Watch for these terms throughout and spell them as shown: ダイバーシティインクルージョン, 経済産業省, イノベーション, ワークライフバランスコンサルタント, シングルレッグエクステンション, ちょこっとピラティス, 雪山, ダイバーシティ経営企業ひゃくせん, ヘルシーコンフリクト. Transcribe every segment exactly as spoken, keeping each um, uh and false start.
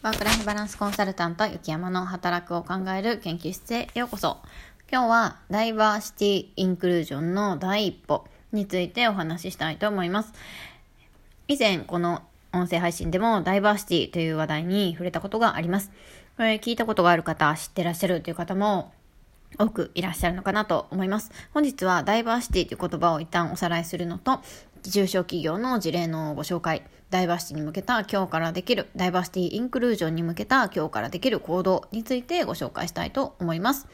ワークライフバランスコンサルタント雪山の働くを考える研究室へようこそ。今日はダイバーシティインクルージョンの第一歩についてお話ししたいと思います。以前この音声配信でもダイバーシティという話題に触れたことがあります。これ聞いたことがある方、知ってらっしゃるという方も多くいらっしゃるのかなと思います。本日はダイバーシティという言葉を一旦おさらいするのと、中小企業の事例のご紹介、ダイバーシティに向けた今日からできる、ダイバーシティインクルージョンに向けた今日からできる行動についてご紹介したいと思います。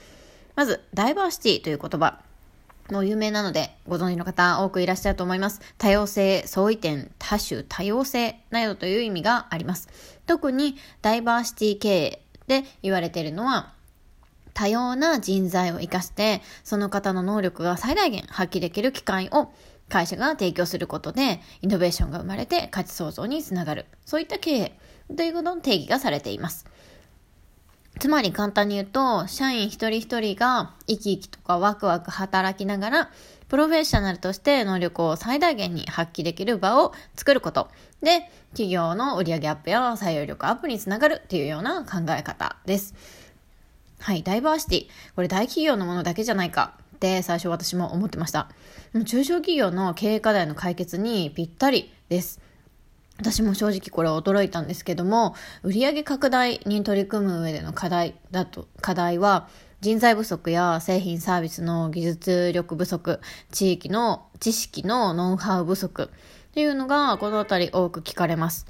まず、ダイバーシティという言葉、もう有名なのでご存知の方多くいらっしゃると思います。多様性、相違点、多種多様性などという意味があります。特にダイバーシティ経営で言われているのは、多様な人材を生かして、その方の能力が最大限発揮できる機会を会社が提供することで、イノベーションが生まれて価値創造につながる。そういった経営ということの定義がされています。つまり簡単に言うと、社員一人一人が生き生きとかワクワク働きながら、プロフェッショナルとして能力を最大限に発揮できる場を作ることで、企業の売上アップや採用力アップにつながるというような考え方です。はい、ダイバーシティ。これ大企業のものだけじゃないかって最初私も思ってました。中小企業の経営課題の解決にぴったりです。私も正直これは驚いたんですけども、売上拡大に取り組む上での課題だと、課題は人材不足や製品サービスの技術力不足、地域の知識のノウハウ不足っていうのがこのあたり多く聞かれます。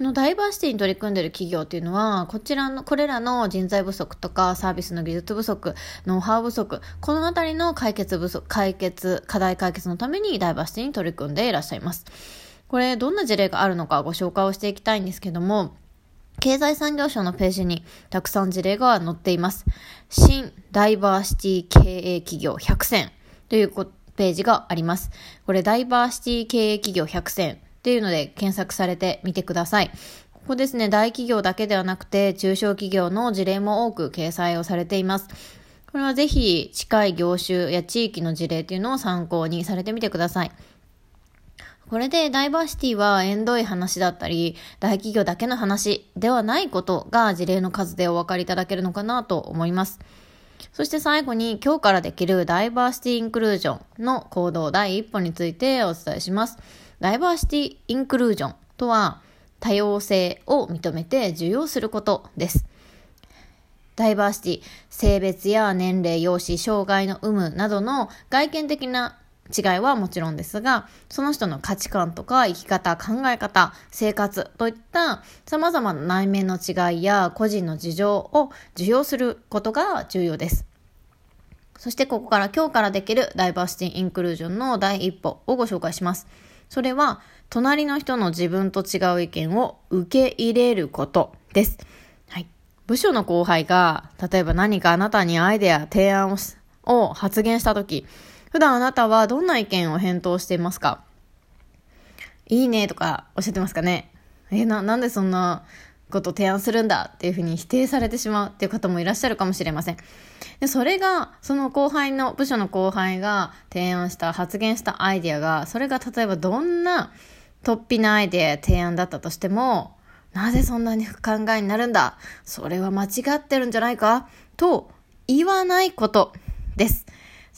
のダイバーシティに取り組んでいる企業というのは、こちらのこれらの人材不足とかサービスの技術不足、ノウハウ不足、このあたりの解決不足、解決課題解決のためにダイバーシティに取り組んでいらっしゃいます。これどんな事例があるのかご紹介をしていきたいんですけども、経済産業省のページにたくさん事例が載っています。新ダイバーシティ経営企業ひゃくせんというページがあります。これダイバーシティ経営企業ひゃくせんっていうので検索されてみてください。ここですね、大企業だけではなくて中小企業の事例も多く掲載をされています。これはぜひ近い業種や地域の事例というのを参考にされてみてください。これでダイバーシティは縁遠い話だったり、大企業だけの話ではないことが事例の数でお分かりいただけるのかなと思います。そして最後に今日からできるダイバーシティインクルージョンの行動第一歩についてお伝えします。ダイバーシティインクルージョンとは多様性を認めて受容することです。ダイバーシティ、性別や年齢、容姿、障害の有無などの外見的な違いはもちろんですが、その人の価値観とか生き方、考え方、生活といった様々な内面の違いや個人の事情を受容することが重要です。そしてここから今日からできるダイバーシティインクルージョンの第一歩をご紹介します。それは、隣の人の自分と違う意見を受け入れることです。はい。部署の後輩が、例えば何かあなたにアイデア、提案を、を発言したとき、普段あなたはどんな意見を返答していますか？いいねとかおっしゃってますかね？え、な、なんでそんなこと提案するんだっていうふうに否定されてしまうっていう方もいらっしゃるかもしれません。で、それがその後輩の部署の後輩が提案した発言したアイデアが、それが例えばどんな突飛なアイデア提案だったとしても、なぜそんなに考えになるんだ、それは間違ってるんじゃないかと言わないことです。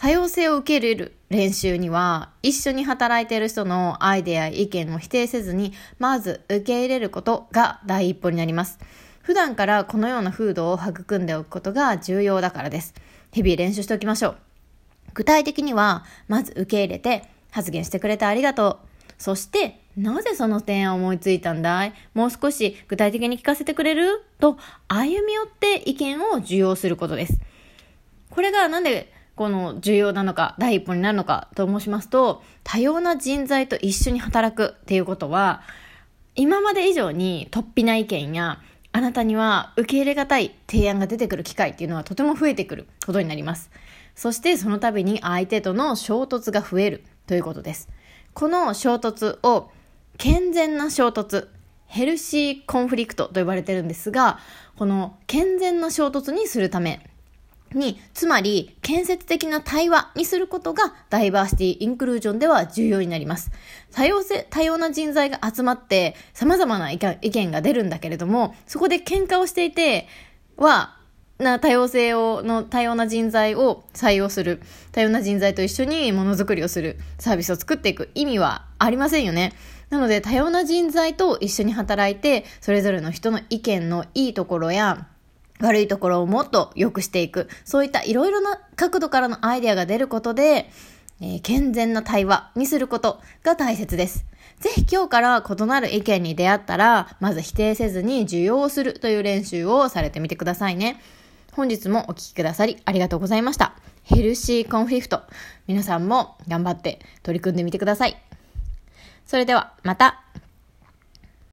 多様性を受け入れる練習には、一緒に働いている人のアイデア意見を否定せずに、まず受け入れることが第一歩になります。普段からこのような風土を育んでおくことが重要だからです。日々練習しておきましょう。具体的には、まず受け入れて、発言してくれてありがとう、そしてなぜその提案を思いついたんだい、もう少し具体的に聞かせてくれると歩み寄って意見を受容することです。これがなんでこの重要なのか、第一歩になるのかと申しますと、多様な人材と一緒に働くっていうことは、今まで以上に突飛な意見や、あなたには受け入れがたい提案が出てくる機会っていうのはとても増えてくることになります。そしてその度に相手との衝突が増えるということです。この衝突を健全な衝突、ヘルシーコンフリクトと呼ばれているんですが、この健全な衝突にするため、に、つまり建設的な対話にすることがダイバーシティインクルージョンでは重要になります。多様性、多様な人材が集まって様々な意見が出るんだけれども、そこで喧嘩をしていては、な多様性をの多様な人材を採用する、多様な人材と一緒にものづくりをする、サービスを作っていく意味はありませんよね。なので多様な人材と一緒に働いて、それぞれの人の意見のいいところや悪いところをもっと良くしていく、そういったいろいろな角度からのアイデアが出ることで、えー、健全な対話にすることが大切です。ぜひ今日から異なる意見に出会ったら、まず否定せずに受容するという練習をされてみてくださいね。本日もお聞きくださりありがとうございました。ヘルシーコンフリクト、皆さんも頑張って取り組んでみてください。それではまた。